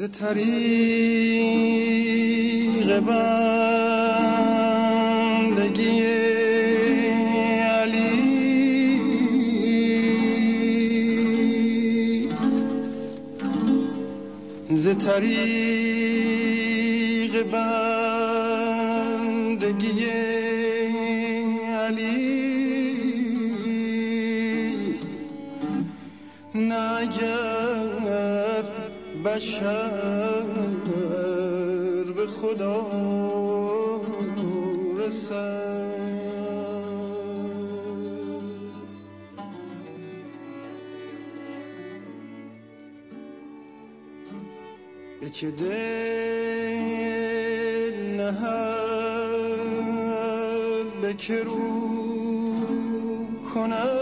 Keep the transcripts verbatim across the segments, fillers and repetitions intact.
ز طریق بندگی علی، ز طریق بندگی علی ناگرد بشر به خدا رسد. به چه دل نهد به که رو کند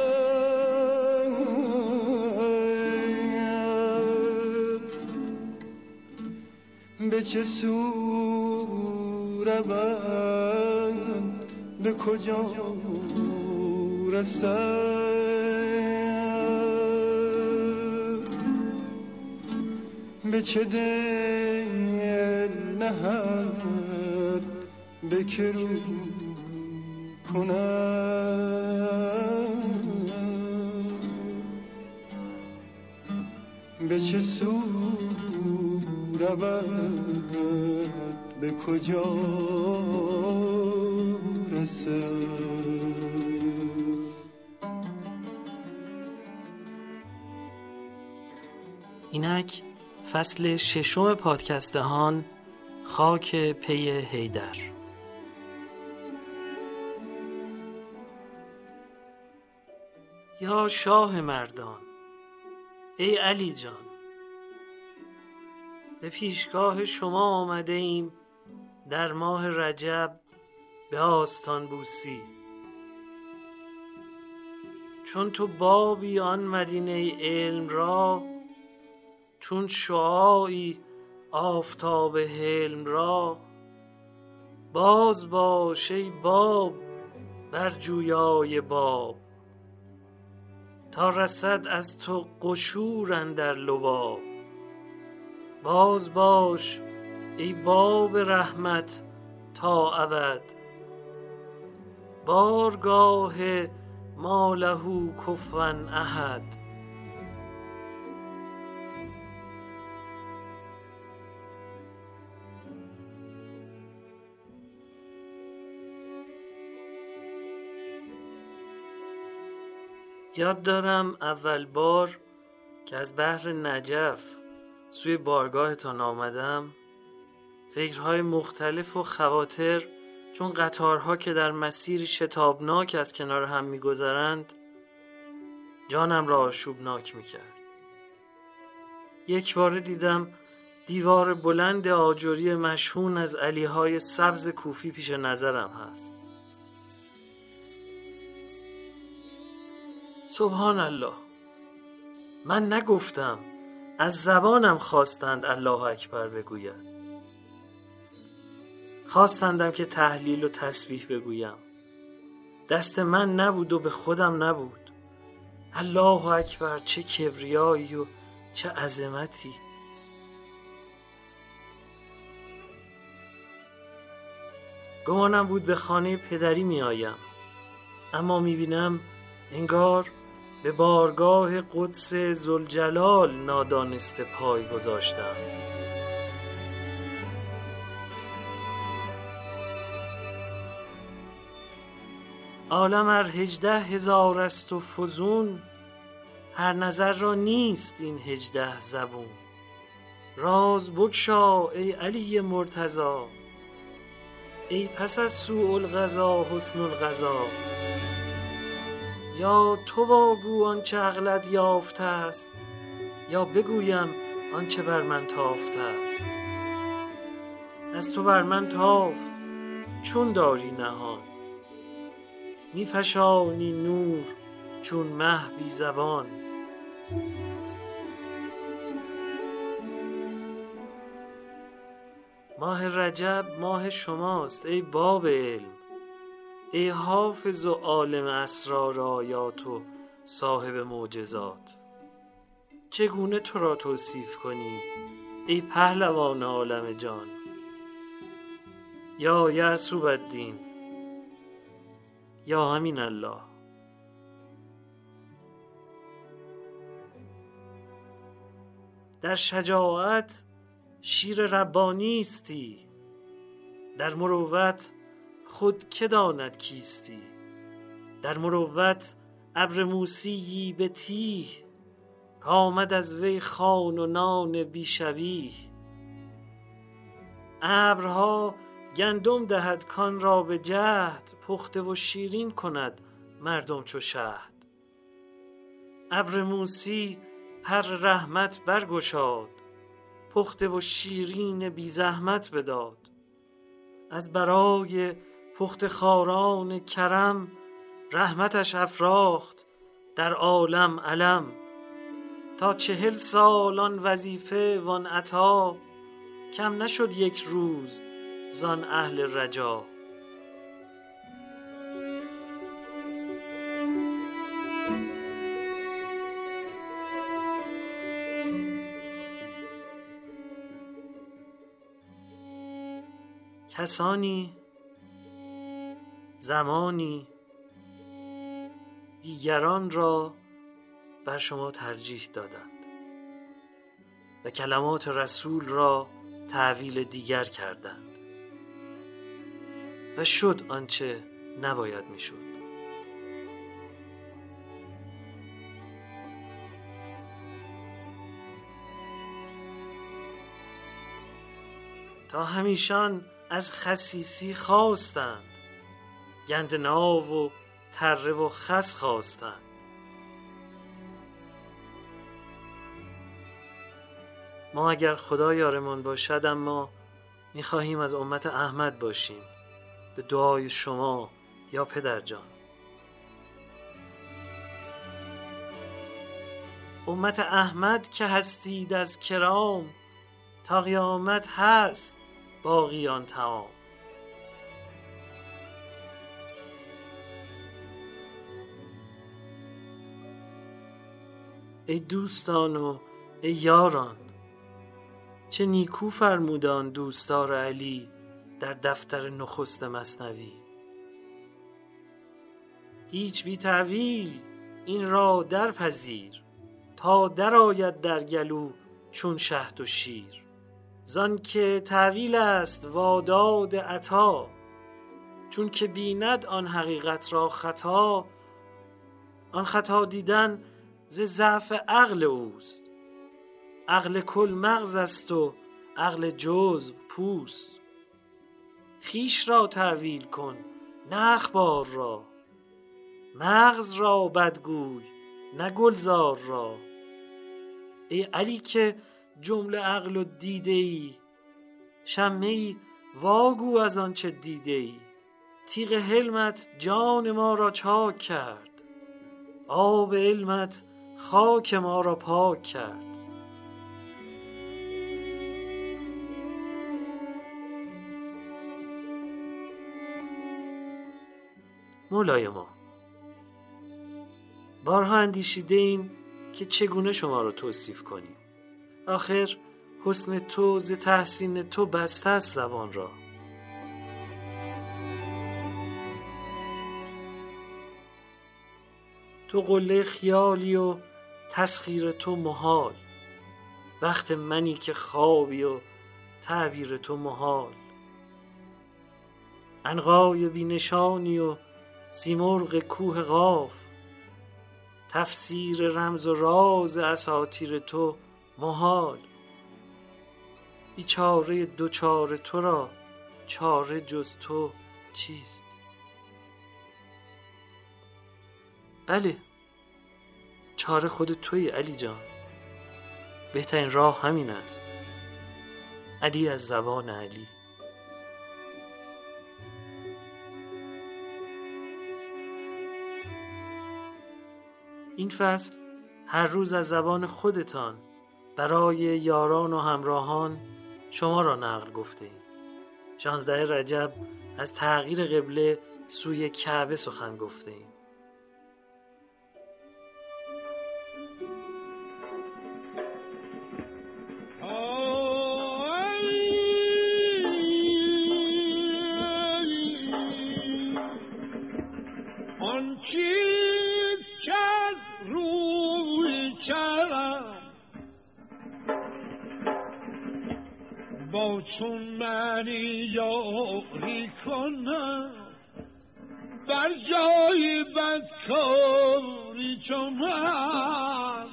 به چه سور بند به کجا رسد، به چه دل نهد به که رو کند، به چه سور به کجا رسد. اینک فصل ششم پادکست هان، خاک پی حیدر. یا شاه مردان، ای علی جان، به پیشگاه شما آمده ایم در ماه رجب به آستان بوسی، چون تو بابی آن مدینه علم را، چون شعاعی آفتاب حلم را، باز باش ای باب بر جویای باب، تا رسد از تو قشور اندر لباب، باز باش ای باب رحمت تا ابد، بارگاه ما له کفوا احد. یاد دارم اول بار که از بحر نجف سوی بارگاهتان آمدم، فکرهای مختلف و خواطر چون قطارها که در مسیری شتابناک از کنار هم می‌گذرند جانم را آشوبناک می‌کرد. یک بار دیدم دیوار بلند آجری مشهون از علیهای سبز کوفی پیش نظرم هست. سبحان الله، من نگفتم، از زبانم خواستند الله اکبر بگوید، خواستندم که تحلیل و تسبیح بگویم، دست من نبود و به خودم نبود. الله اکبر، چه کبریایی و چه عظمتی. گمانم بود به خانه پدری می آیم، اما می بینم انگار به بارگاه قدس ذوالجلال نادانسته پای گذاشتم. عالم ار هجده هزار است و فزون، هر نظر را نیست این هجده زبون. راز بگشا ای علی مرتضی، ای پس از سوء القضا حسن القضا. یا تو واگو آنچه عقلت یافته است، یا بگویم آنچه بر من تافته است. از تو بر من تافت چون داری نهان، میفشانی نور چون مه بی زبان. ماه رجب ماه شماست ای باب علم، ای حافظ و عالم اسرار آیات و صاحب معجزات. چگونه تو را توصیف کنیم ای پهلوان عالم جان، یا یعصوب الدین، یا همین الله. در شجاعت شیر ربانیستی، در مروت خود که داند کیستی. در مروت ابر موسیی به تیه، آمد از وی خان و نان بی شبیه. ابرها گندم دهد کان را به جهد، پخته و شیرین کند مردم چو شهد. ابر موسی پر رحمت برگشاد، پخته و شیرین بی زحمت بداد. از برای پخت خاران کرم، رحمتش افراخت در عالم علم. تا چهل سالان وظیفه وان عطا، کم نشد یک روز زان اهل رجا. کسانی زمانی دیگران را بر شما ترجیح دادند و کلمات رسول را تأویل دیگر کردند و شد آنچه نباید میشد. تا همیشان از خسیسی خواستند، گندناو و تره و خس خواستند. ما اگر خدا یارمان باشد، اما میخواهیم از امت احمد باشیم. به دعای شما یا پدر جان. امت احمد که هستید از کرام، تا قیامت هست باقیان تمام. ای دوستان و ای یاران، چه نیکو فرمودان دوستار علی در دفتر نخست مثنوی. هیچ بی تأویل این را در پذیر، تا در آید در گلو چون شهد و شیر. زان که تأویل است واداد عطا، چون که بیند آن حقیقت را خطا. آن خطا دیدن ز ضعف عقل اوست، عقل کل مغز است و عقل جزو پوست. خیش را تأویل کن نه اخبار را، مغز را بدگوی نه گلزار را. ای علی که جمله عقل و دیده ای، شمه ای واگو از آن چه دیده ای. تیغ حلمت جان ما را چاک کرد، آب علمت خاک ما را پاک کرد. مولای ما، بارها اندیشیده ایم که چگونه شما را توصیف کنیم. آخر حسن تو ز تحسین تو بسته است زبان را. تو قله خیالی و تسخیر تو محال، وقت منی که خوابی و تعبیر تو محال. عنقای بینشانی و سیمرغ کوه قاف، تفسیر رمز و راز اساطیر تو محال. بیچاره دوچاره تو را چاره جز تو چیست؟ بله، چاره خود توی علی جان. بهترین راه همین است. علی از زبان علی. این فصل هر روز از زبان خودتان برای یاران و همراهان شما را نقل گفته ایم. شانزده رجب از تغییر قبله سوی کعبه سخن گفته ایم. Oh با چون معنی یاری کنم در جای بدکاری چون من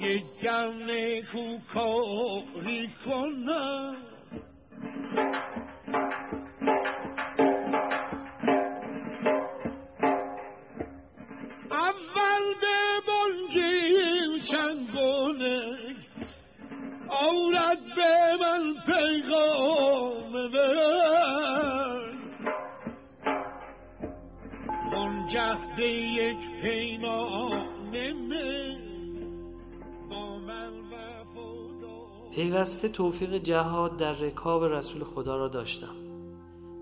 یک کم نیکو کاری کنم اول به بانگیم چند گونه اولاد به من پیغام برد منجهد یک پیمانه با من و خدا. پیوسته توفیق جهاد در رکاب رسول خدا را داشتم.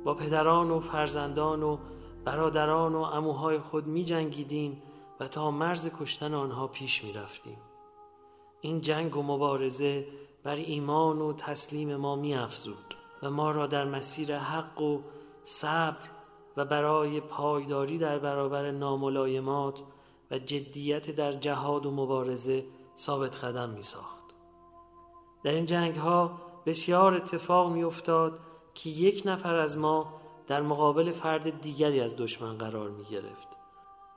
با پدران و فرزندان و برادران و عموهای خود می جنگیدیم و تا مرز کشتن آنها پیش می رفتیم. این جنگ و مبارزه بر ایمان و تسلیم ما می‌افزود و ما را در مسیر حق و صبر و برای پایداری در برابر ناملایمات و جدیت در جهاد و مبارزه ثابت قدم می‌ساخت. در این جنگ‌ها بسیار اتفاق می‌افتاد که یک نفر از ما در مقابل فرد دیگری از دشمن قرار می‌گرفت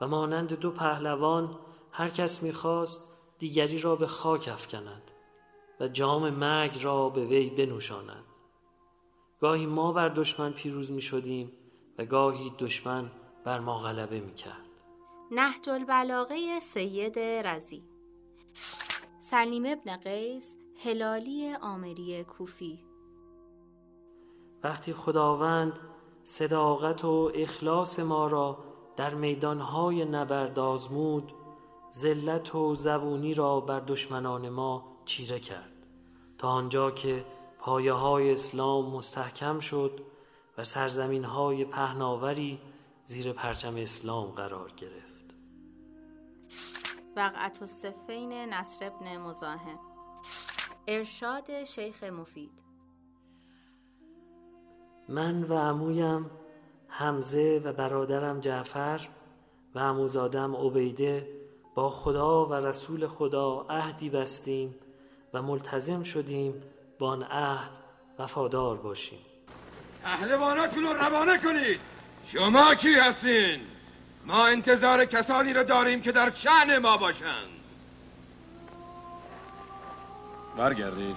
و مانند دو پهلوان هر کس می‌خواست دیگری را به خاک افکند و جام مرگ را به وی بنوشاند. گاهی ما بر دشمن پیروز می شدیم و گاهی دشمن بر ما غلبه می کرد. نهج البلاغه سید رضی، سلیم ابن قیس هلالی آمری کوفی. وقتی خداوند صداقت و اخلاص ما را در میدانهای نبرد آزمود، ذلت و زبونی را بر دشمنان ما چیره کرد تا آنجا که پایه های اسلام مستحکم شد و سرزمین های پهناوری زیر پرچم اسلام قرار گرفت. وقعت الصفین نصر ابن مزاحم، ارشاد شیخ مفید. من و عمویم حمزه و برادرم جعفر و عموزادم عبیده با خدا و رسول خدا عهدی بستیم و ملتزم شدیم با آن عهد وفادار باشیم. اهلواناتون رو روانه کنید. شما کی هستین؟ ما انتظار کسانی رو داریم که در شأن ما باشند. برگردید.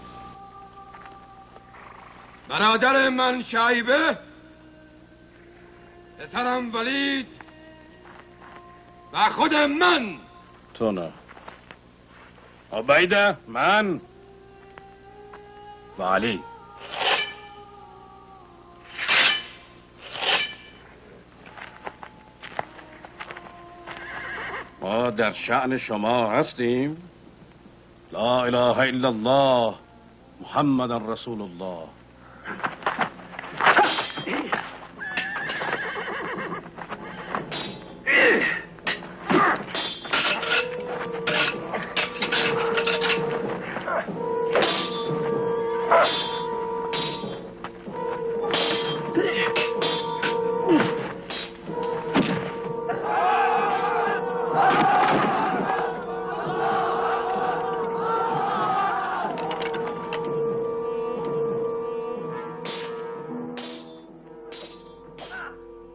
برادر من شایبه، پسرم ولید و خود من. تو نه، عبیده، من و علی. ما در شأن شما هستیم. لا اله الا الله محمد رسول الله.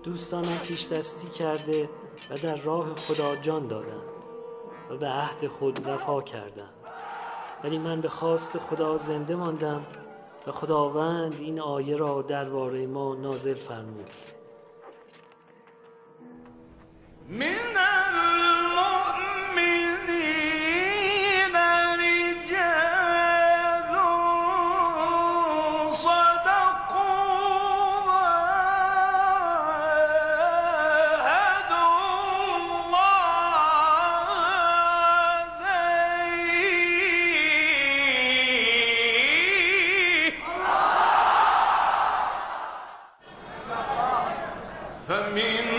دوستانم پیش دستی کرده و در راه خدا جان دادند و به عهد خود وفا کردند، ولی من به خواست خدا زنده ماندم و خداوند این آیه را درباره ما نازل فرمود. فمنهم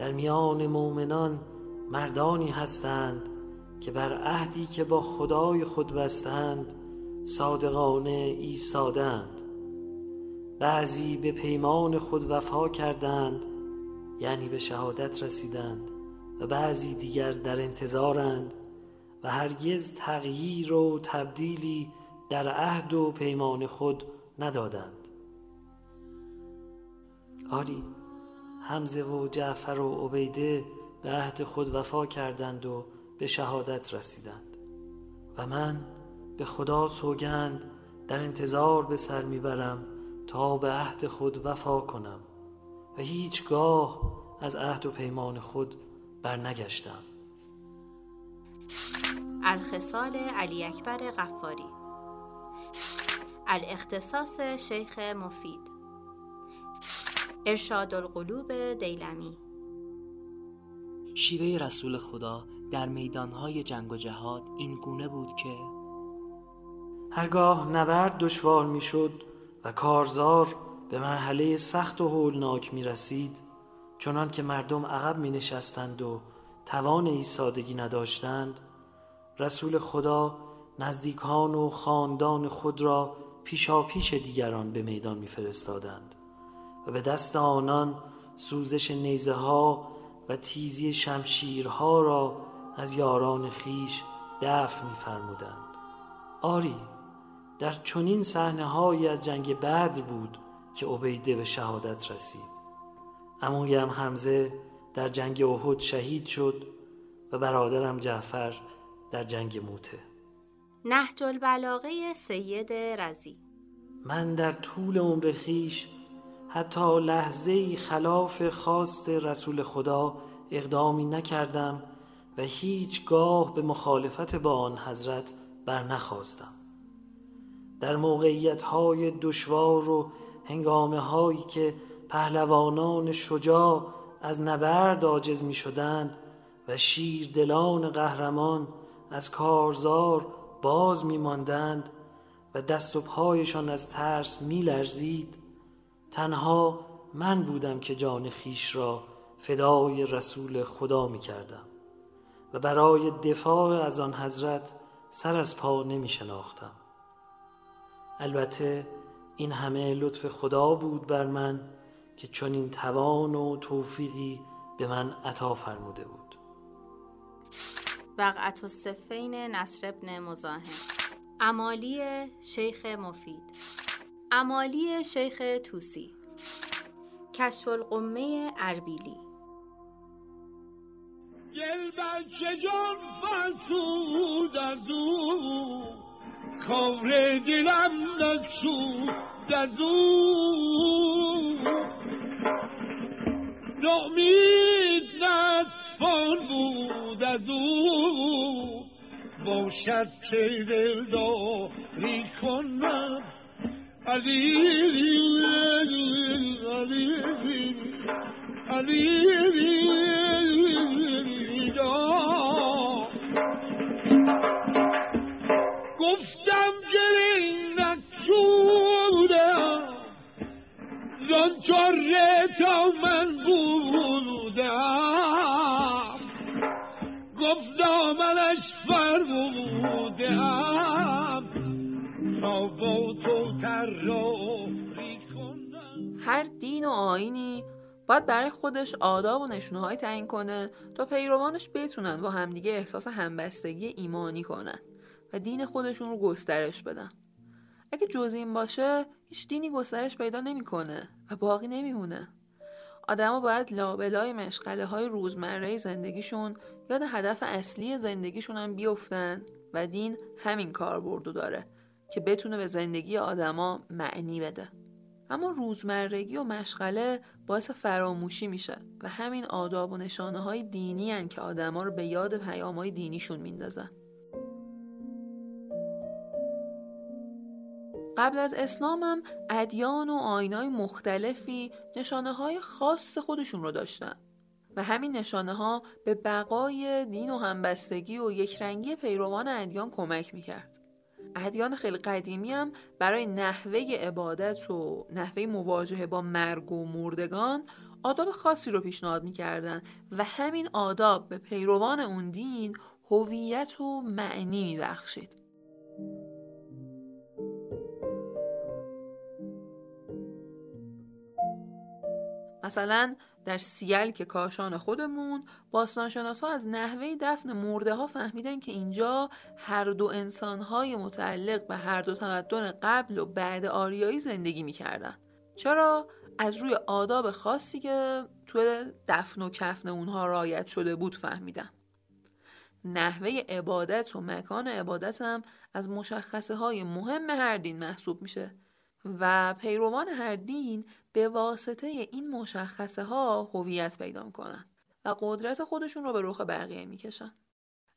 در میان مؤمنان مردانی هستند که بر عهدی که با خدای خود بستند صادقانه ایستادند. بعضی به پیمان خود وفا کردند، یعنی به شهادت رسیدند، و بعضی دیگر در انتظارند و هرگز تغییر و تبدیلی در عهد و پیمان خود ندادند. آری، حمزه و جعفر و عبیده به عهد خود وفا کردند و به شهادت رسیدند، و من به خدا سوگند در انتظار به سر میبرم تا به عهد خود وفا کنم و هیچگاه از عهد و پیمان خود برنگشتم. الخصال علی اکبر غفاری، الاختصاص شیخ مفید، ارشاد القلوب دیلمی. شیوه رسول خدا در میدانهای جنگ و جهاد این گونه بود که هرگاه نبرد دشوار می شد و کارزار به مرحله سخت و هولناک می رسید، چنان که مردم عقب می نشستند و توان ایستادگی نداشتند، رسول خدا نزدیکان و خاندان خود را پیشاپیش دیگران به میدان می فرستادند و به دست آنان سوزش نیزه ها و تیزی شمشیرها را از یاران خیش دفع می فرمودند. آری، در چنین صحنه‌هایی از جنگ بدر بود که عبیده به شهادت رسید. عمویم حمزه در جنگ احد شهید شد و برادرم جعفر در جنگ موته. نهج البلاغه سید رضی. من در طول عمر خیش حتی لحظه‌ای خلاف خواست رسول خدا اقدامی نکردم و هیچگاه به مخالفت با آن حضرت برنخواستم. در موقعیت‌های دشوار و هنگامه‌هایی که پهلوانان شجاع از نبرد عاجز می‌شدند و شیردلان قهرمان از کارزار باز می‌ماندند و دست و پایشان از ترس می‌لرزید، تنها من بودم که جان خیش را فدای رسول خدا می‌کردم و برای دفاع از آن حضرت سر از پا نمی‌شناختم. البته این همه لطف خدا بود بر من که چنین توان و توفیقی به من عطا فرموده بود. وقعت الصفین نصر ابن مزاحم، امالی شیخ مفید، امالی شیخ توسی، کشف القمه اربیلی. گل بچه جان فسود از او، کور دلم نسود از او، نامید نتفان بود از او، باشد چه دلداری کنم علیلی علیلی علیلی دا. گفتم گرین نکشودم، زن چاره تا من بودم، گفتم منش فرمودم تا با تو تراری کنم. هر دین و آیینی باید برای خودش آداب و نشونه‌های تعیین کنه تا پیروانش بتونن با همدیگه احساس همبستگی ایمانی کنن و دین خودشون رو گسترش بدن. اگه جز این باشه هیچ دینی گسترش پیدا نمی‌کنه و باقی نمی‌مونه. آدم‌ها باید لابلای مشغله‌های روزمره زندگیشون یاد هدف اصلی زندگیشون هم بیافتن و دین همین کاربردو داره که بتونه به زندگی آدم‌ها معنی بده. اما روزمرگی و مشغله باعث فراموشی میشه و همین آداب و نشانه‌های دینی ان که آدم‌ها رو به یاد پیام‌های دینیشون میندازن. قبل از اسلام هم ادیان و آیین‌های مختلفی نشانه‌های خاص خودشون رو داشتن و همین نشانه‌ها به بقای دین و همبستگی و یکرنگی پیروان ادیان کمک می‌کرد. ادیان خیلی قدیمی هم برای نحوه عبادت و نحوه مواجهه با مرگ و مردگان آداب خاصی رو پیشنهاد می‌کردن و همین آداب به پیروان اون دین هویت و معنی می‌بخشید. مثلا در سیلک کاشان خودمون باستانشناس‌ها از نحوه دفن مرده‌ها فهمیدن که اینجا هر دو انسان‌های متعلق به هر دو تمدن قبل و بعد آریایی زندگی می‌کردن. چرا؟ از روی آداب خاصی که توی دفن و کفن اونها رعایت شده بود فهمیدن. نحوه عبادت و مکان عبادت هم از مشخصه های مهم هر دین محسوب میشه و پیروان هر دین به واسطه این مشخصه ها هویت پیدا میکنن و قدرت خودشون رو به رخ بقیه میکشن.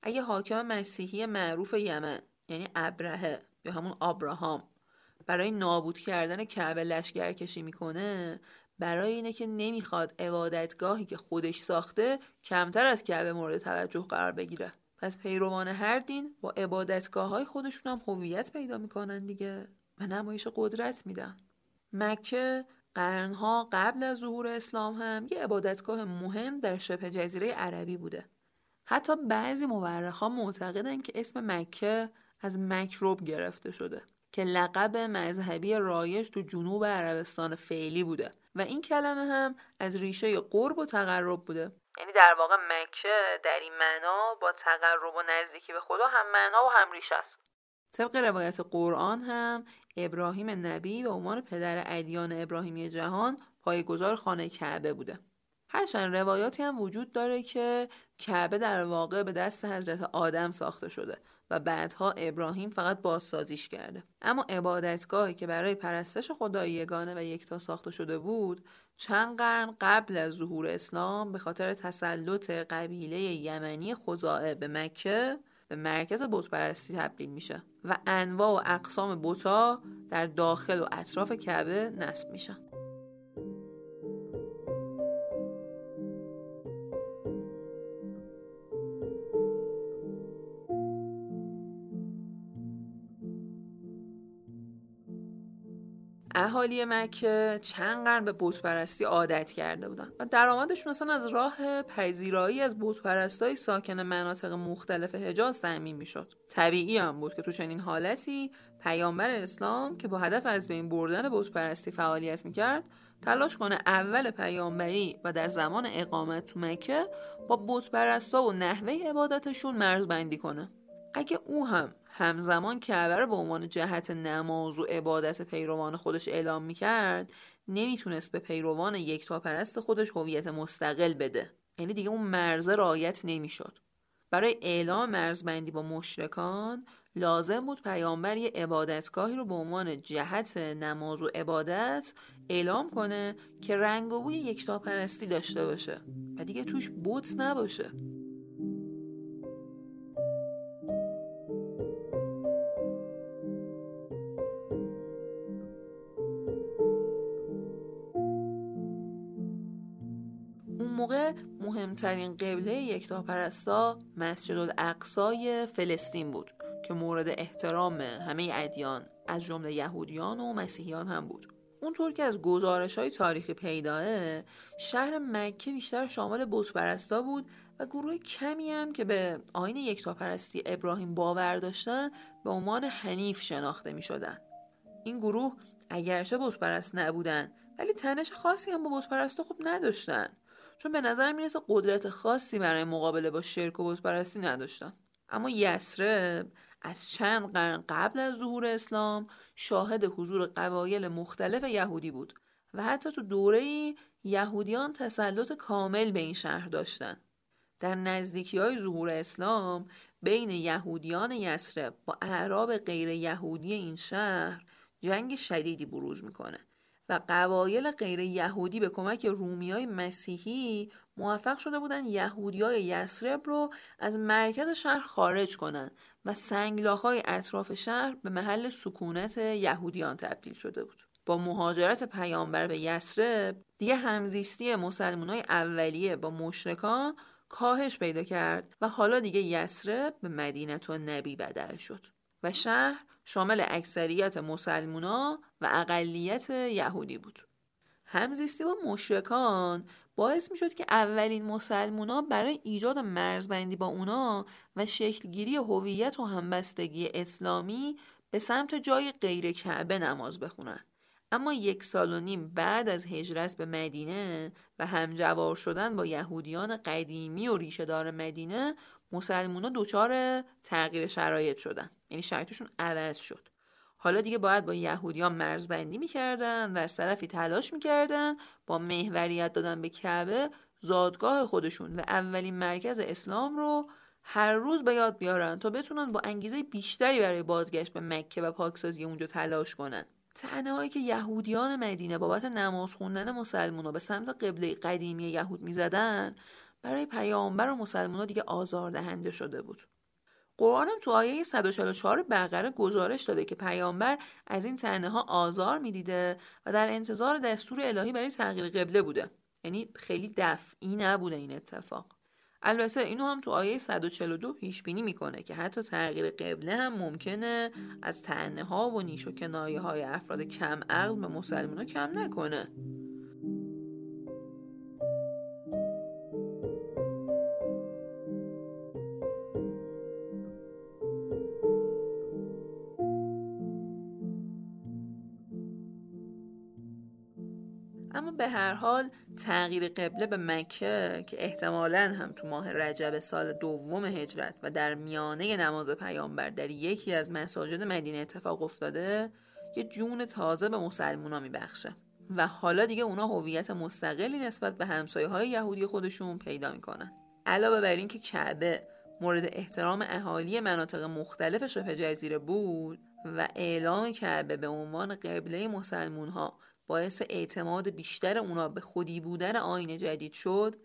اگه حاکم مسیحی معروف یمن یعنی ابرهه یا همون آبراهام برای نابود کردن کعبه لشگرکشی میکنه، برای اینه که نمیخواد عبادتگاهی که خودش ساخته کمتر از کعبه مورد توجه قرار بگیره. پس پیروان هر دین با عبادتگاه‌های خودشون هم هویت پیدا میکنن دیگه و نمایش قدرت میدن. مکه قرنها قبل از ظهور اسلام هم یه عبادتگاه مهم در شبه جزیره عربی بوده. حتی بعضی مورخا معتقدن که اسم مکه از مکرب گرفته شده که لقب مذهبی رایج تو جنوب عربستان فعلی بوده و این کلمه هم از ریشه قرب و تقرب بوده، یعنی در واقع مکه در این معنا با تقرب و نزدیکی به خدا هم معنا و هم ریشه است. طبق روایت قرآن هم ابراهیم نبی به عنوان پدر ادیان ابراهیمی جهان پایه‌گذار خانه کعبه بوده. هرچند روایاتی هم وجود داره که کعبه در واقع به دست حضرت آدم ساخته شده و بعدها ابراهیم فقط بازسازیش کرده. اما عبادتگاهی که برای پرستش خدای یگانه و یکتا ساخته شده بود، چند قرن قبل از ظهور اسلام به خاطر تسلط قبیله یمنی خزاعه به مکه به مرکز بتپرستی تبدیل میشه و انواع و اقسام بت‌ها در داخل و اطراف کعبه نصب میشن. اهالی مکه چند قرن به بتپرستی عادت کرده بودن و درآمدشون اصلا از راه پذیرایی از بتپرستای ساکن مناطق مختلف حجاز تأمین میشد. طبیعی هم بود که تو چنین حالتی پیامبر اسلام که با هدف از بین بردن بتپرستی فعالیت میکرد تلاش کنه اول پیامبری و در زمان اقامت تو مکه با بتپرستا و نحوه عبادتشون مرزبندی کنه. اگه او هم همزمان کعبه رو به عنوان جهت نماز و عبادت پیروان خودش اعلام میکرد، نمیتونست به پیروان یکتاپرست خودش هویت مستقل بده، یعنی دیگه اون مرز رعایت نمیشد. برای اعلام مرزبندی با مشرکان لازم بود پیامبر یه عبادتگاهی رو به عنوان جهت نماز و عبادت اعلام کنه که رنگ و بوی یکتاپرستی داشته باشه و دیگه توش بت نباشه. موقع مهمترین قبله یکتاپرستا مسجد الاقصای فلسطین بود که مورد احترام همه ادیان از جمله یهودیان و مسیحیان هم بود. اونطور که از گزارش‌های تاریخی پیداه، شهر مکه بیشتر شامل بتپرستا بود و گروه کمی هم که به آیین یکتاپرستی ابراهیم باور داشتن به عنوان حنیف شناخته می‌شدن. این گروه اگرچه بتپرست نبودن ولی تنش خاصی هم با بتپرستا خوب نداشتن، چون به نظر میرسه قدرت خاصی برای مقابله با شرک و بتپرستی نداشتن. اما یثرب از چند قرن قبل از ظهور اسلام شاهد حضور قبایل مختلف یهودی بود و حتی تو دوره‌ای یهودیان تسلط کامل به این شهر داشتن. در نزدیکی‌های ظهور اسلام بین یهودیان یثرب با اعراب غیر یهودی این شهر جنگ شدیدی بروز میکنه و قبایل غیر یهودی به کمک رومیای مسیحی موفق شده بودن یهودیای یثرب رو از مرکز شهر خارج کنن و سنگلاخای اطراف شهر به محل سکونت یهودیان تبدیل شده بود. با مهاجرت پیامبر به یثرب دیگه همزیستی مسلمانای اولیه با مشرکان کاهش پیدا کرد و حالا دیگه یثرب به مدینه النبی بدل شد و شهر شامل اکثریت مسلمونا و اقلیت یهودی بود. همزیستی با مشرکان باعث میشد که اولین مسلمونا برای ایجاد مرزبندی با اونا و شکلگیری هویت و همبستگی اسلامی به سمت جای غیر کعبه نماز بخونن. اما یک سال و نیم بعد از هجرت به مدینه و همجوار شدن با یهودیان قدیمی و ریشه دار مدینه، مسلمونا دچار تغییر شرایط شدن. یعنی شرایطشون عوض شد. حالا دیگه باید با یهودیان مرزبندی میکردن و از طرفی تلاش میکردن با محوریت دادن به کعبه زادگاه خودشون و اولین مرکز اسلام رو هر روز به یاد بیارن تا بتونن با انگیزه بیشتری برای بازگشت به مکه و پاکسازی اونجا تلاش کنن. طعنه‌هایی که یهودیان مدینه بابت نماز خوندن مسلمان‌ها به سمت قبله قدیمی یهود میزدن برای پیامبر و مسلمان‌ها دیگه آزاردهنده شده بود. قرآن هم تو آیه صد و چهل و چهار بقره گزارش داده که پیامبر از این طعنه‌ها آزار می‌دیده و در انتظار دستور الهی برای تغییر قبله بوده. یعنی خیلی دفعی نبوده این اتفاق. البته اینو هم تو آیه صد و چهل و دو پیش بینی میکنه که حتی تغییر قبله هم ممکنه از طعنه‌ها و نیش و کنایه‌های افراد کم عقل به مسلمان‌ها کم نکنه. اما به هر حال تغییر قبله به مکه که احتمالاً هم تو ماه رجب سال دوم هجرت و در میانه نماز پیامبر در یکی از مساجد مدینه اتفاق افتاده، یه جون تازه به مسلمونا میبخشه و حالا دیگه اونا هویت مستقلی نسبت به همسایه‌های یهودی خودشون پیدا میکنن. علاوه بر این که کعبه مورد احترام اهالی مناطق مختلف شبه جزیره بود و اعلام کعبه به عنوان قبله مسلمون‌ها باعث اعتماد بیشتر اونا به خودی بودن آیین جدید شد،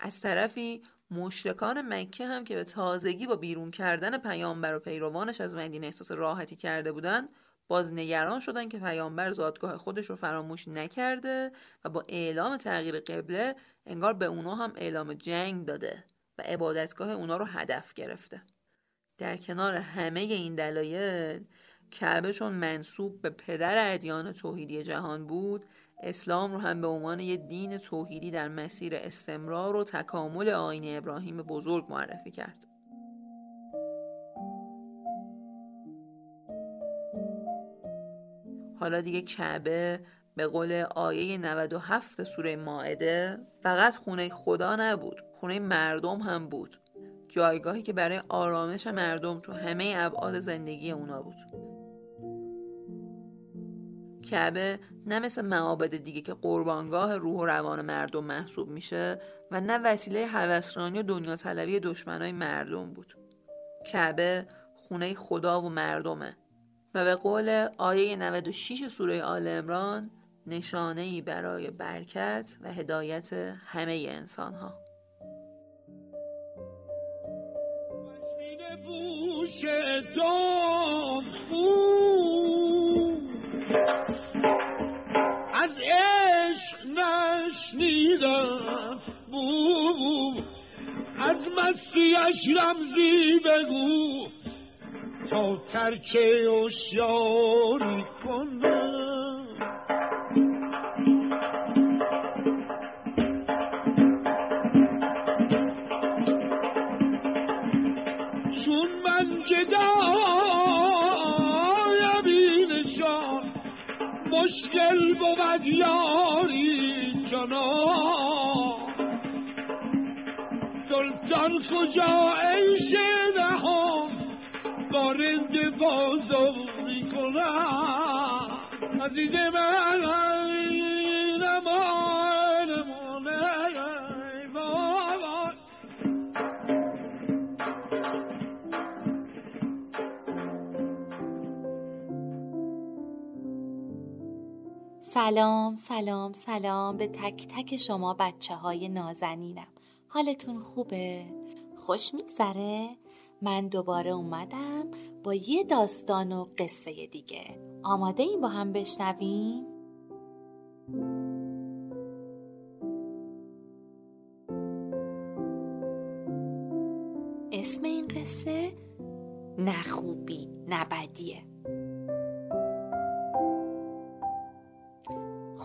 از طرفی مشرکان مکه هم که به تازگی با بیرون کردن پیامبر و پیروانش از مدینه احساس راحتی کرده بودند، باز نگران شدن که پیامبر زادگاه خودش رو فراموش نکرده و با اعلام تغییر قبله انگار به اونا هم اعلام جنگ داده و عبادتگاه اونا رو هدف گرفته. در کنار همه این دلایل، کعبه چون منسوب به پدر ادیان توحیدی جهان بود، اسلام رو هم به عنوان یه دین توحیدی در مسیر استمرار و تکامل آیین ابراهیم بزرگ معرفی کرد. حالا دیگه کعبه به قول آیه نود و هفت سوره مائده فقط خونه خدا نبود، خونه مردم هم بود. جایگاهی که برای آرامش مردم تو همه ابعاد زندگی اونا بود. کعبه نه مثل معابد دیگه که قربانگاه روح و روان مردم محسوب میشه و نه وسیله هوسرانی و دنیا طلبی دشمنای مردم بود. کعبه خونه خدا و مردمه و به قول آیه نود و شش سوره آل عمران نشانه‌ای برای برکت و هدایت همه انسان‌ها. از عشق نشنیدم بود، از مستیش رمزی بگو تا ترک عشیاری کنم. چون من جدای بینشان مشکل بود یاری جناب، سلطان کجا عیش نهم بارند بازو میکنم. عزیز من نمانم نمانم سلام سلام سلام به تک تک شما بچه های نازنینم. حالتون خوبه؟ خوش میگذره؟ من دوباره اومدم با یه داستان و قصه دیگه. آماده این با هم بشنویم؟ اسم این قصه نه خوبی نه بدیه.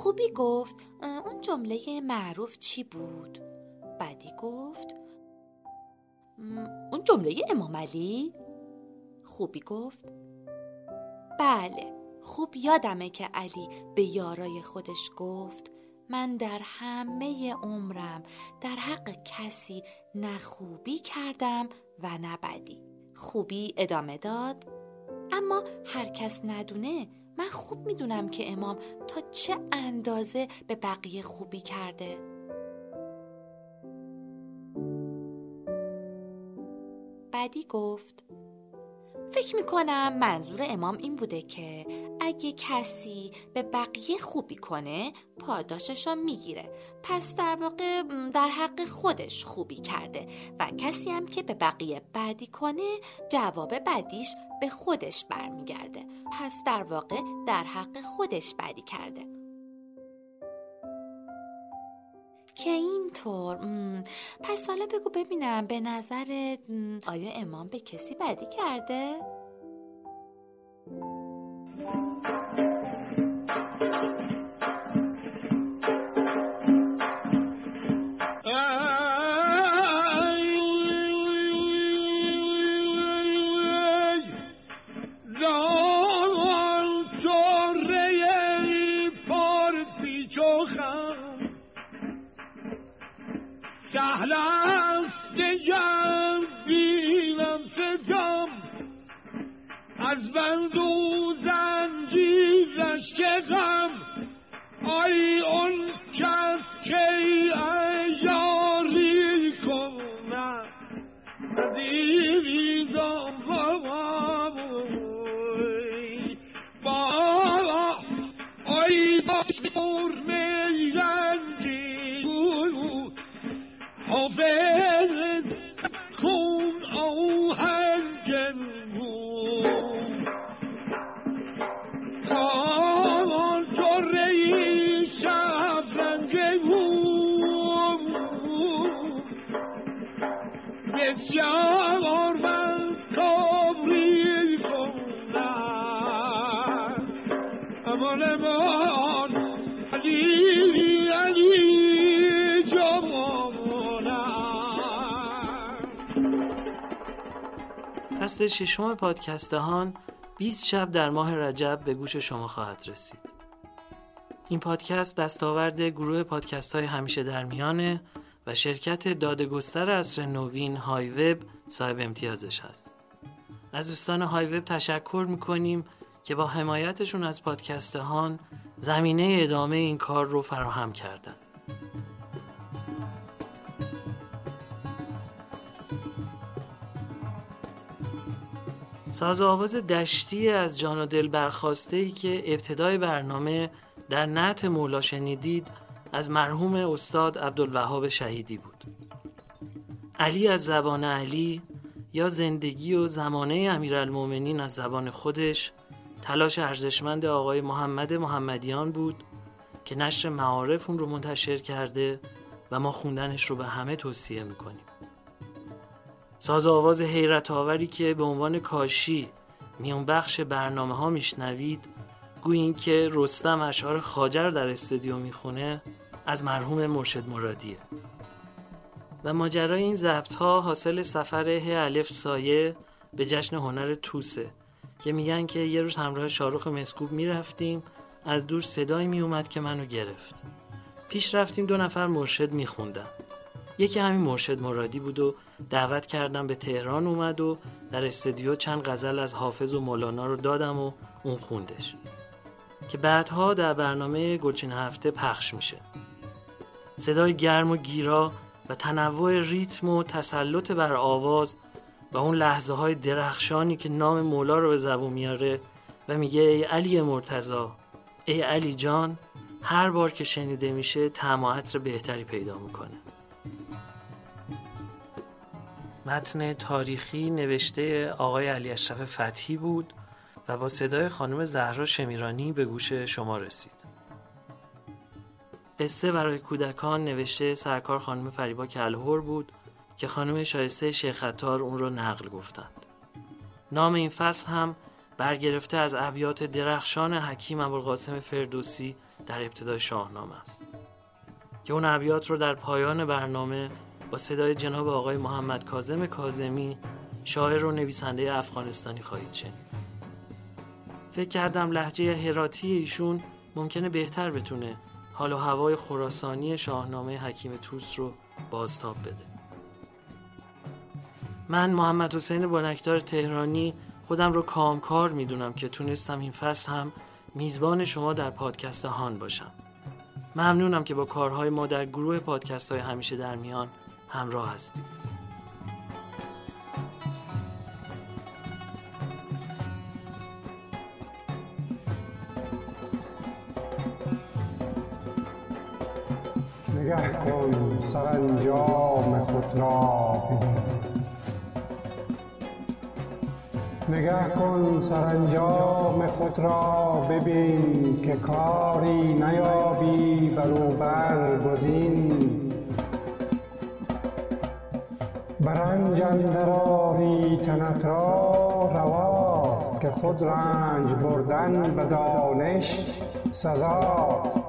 خوبی گفت اون جمله معروف چی بود؟ بدی گفت اون جمله امام علی؟ خوبی گفت بله، خوب یادمه که علی به یارای خودش گفت من در همه عمرم در حق کسی نه خوبی کردم و نه بدی. خوبی ادامه داد اما هر کس ندونه من خوب میدونم که امام تا چه اندازه به بقیه خوبی کرده. بدی گفت فکر میکنم منظور امام این بوده که اگه کسی به بقیه خوبی کنه پاداششو میگیره، پس در واقع در حق خودش خوبی کرده و کسی هم که به بقیه بدی کنه جواب بدیش به خودش برمیگرده، پس در واقع در حق خودش بدی کرده. که اینطور پس حالا بگو ببینم به نظرت آیا امام به کسی بدی کرده؟ فصل ششم پادکست هان بیست شب در ماه رجب به گوش شما خواهد رسید. این پادکست دستاورد گروه پادکست های همیشه در میانه و شرکت داده گستر عصر نوین های وب صاحب امتیازش هست. از دوستان های وب تشکر میکنیم که با حمایتشون از پادکست هان زمینه ادامه این کار رو فراهم کردن. ساز و آواز دشتی از جان و دل برخاسته‌ای که ابتدای برنامه در نعت مولا شنیدید از مرحوم استاد عبدالوهاب شهیدی بود. علی از زبان علی یا زندگی و زمانه امیرالمومنین از زبان خودش تلاش ارزشمند آقای محمد محمدیان بود که نشر معارف اون رو منتشر کرده و ما خوندنش رو به همه توصیه میکنیم. ساز آواز حیرت آوری که به عنوان کاشی میون بخش برنامه ها میشنوید، گوی این که رستم اشعار خواجه در استودیو میخونه، از مرحوم مرشد مرادیه. و ماجرای این ضبط ها حاصل سفر ه الف سایه به جشن هنر توسه که میگن که یه روز همراه شاروخ مسکوب میرفتیم، از دور صدایی میومد که منو گرفت. پیش رفتیم، دو نفر مرشد میخوندن. یکی همین مرشد مرادی بود و دعوت کردم به تهران اومد و در استودیو چند غزل از حافظ و مولانا رو دادم و اون خوندش که بعدها در برنامه گلچین هفته پخش میشه. صدای گرم و گیرا و تنوع ریتم و تسلط بر آواز و اون لحظه های درخشانی که نام مولا رو به زبون میاره و میگه ای علی مرتضی، ای علی جان، هر بار که شنیده میشه طعم و عطر بهتری پیدا میکنه. متن تاریخی نوشته آقای علی اشرف فتحی بود و با صدای خانم زهرا شمیرانی به گوش شما رسید. قصه برای کودکان نوشته سرکار خانم فریبا کلهور بود که خانم شایسته شیخ عطار اون رو نقل گفتند. نام این فصل هم برگرفته از ابیات درخشان حکیم ابوالقاسم فردوسی در ابتدای شاهنامه است که اون ابیات رو در پایان برنامه با صدای جناب آقای محمد کاظم کاظمی، شاعر و نویسنده افغانستانی، خواهید شنید. فکر کردم لهجه هراتی ایشون ممکنه بهتر بتونه حال و هوای خراسانی شاهنامه حکیم طوس رو بازتاب بده. من محمد حسین بنکدار تهرانی خودم رو کامکار میدونم که تونستم این فصل هم میزبان شما در پادکست هان باشم. ممنونم که با کارهای ما در گروه پادکست های همیشه در میان همراه هستید. نگه کن سرانجام خود را ببین، نگه کن سرانجام خود را ببین که کاری نیابی بروبر گزین، برنج اندر آری تنت را رواست که خود رنج بردن به دانش سزاست،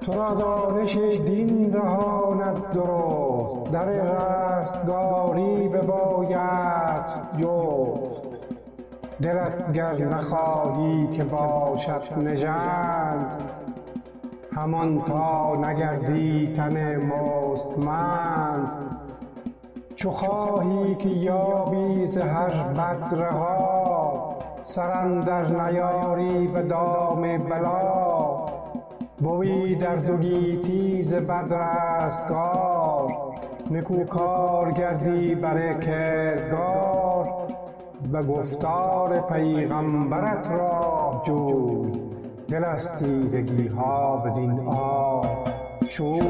تو را دانش دین رهاند درست، در رستگاری بباید جست، دلت گر نخواهی که باشد نژند همان تا نگردی تن مستمند، چو خواهی که یابی ز هر بد رها سر اندر نیاری به دام بلا، بوی در دو گیتی ز بد رستگار نکوکار گردی بر کردگار، به گفتار پیغمبرت راه جوی دل از تیرگی ها بدین آب شوی.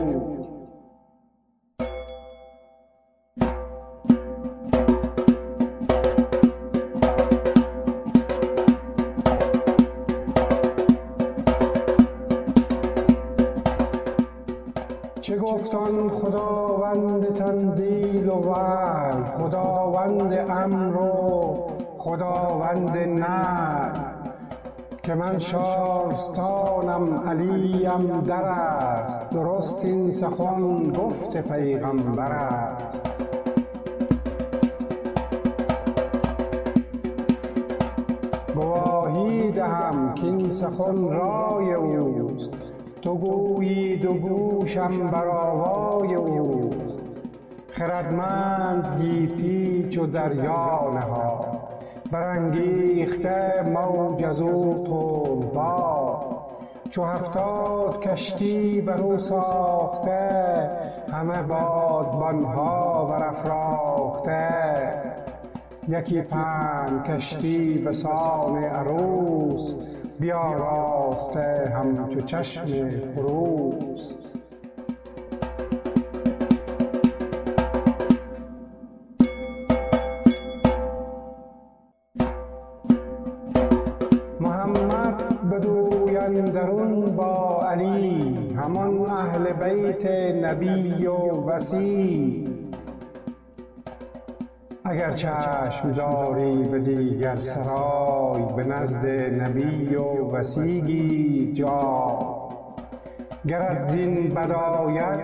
چه گفتان خداوند تنزیل و وحی، خداوند امر و خداوند نهی، که من شارستانم علیم در است، درست این سخن گفت پیغمبر است. گواهی دهم که این سخن رای اوست، تو گویی دو گوشم بر آوای اوست، خردمند گیتی چو دریا نهاد، برانگیخته موج از او تندباد، چو هفتاد کشتی بر او ساخته، همه بادبانها برافراخته، یکی پهن کشتی به سان عروس، بیاراسته همچو چشم خروس. محمد بدوی اندرون با علی، همان اهل بیت نبی و وصی، اگر چشم داری به دیگر سرای، به نزد نبی و وصی گیر جای، گرت زین بد آید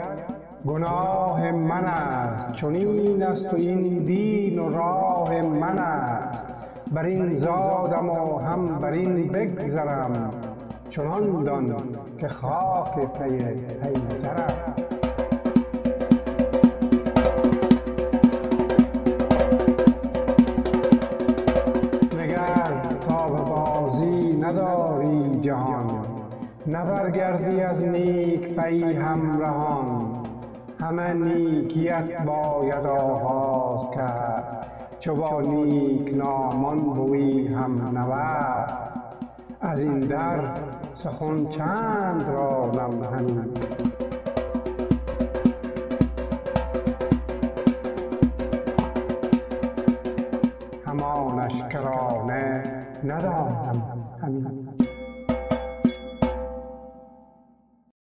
گناه من است، چنین است و این دین و راه من است، بر این زادم و هم بر این بگذرم، چنان دان که خاک پی حیدرم. نداری جهان نبرگردی از نیک پی همراهان، همه نیکیت باید آغاز کرد، چو با نیک نامان بوی هم نورد، از این در سخن چند رانم همی، همانش کرانه ندادم.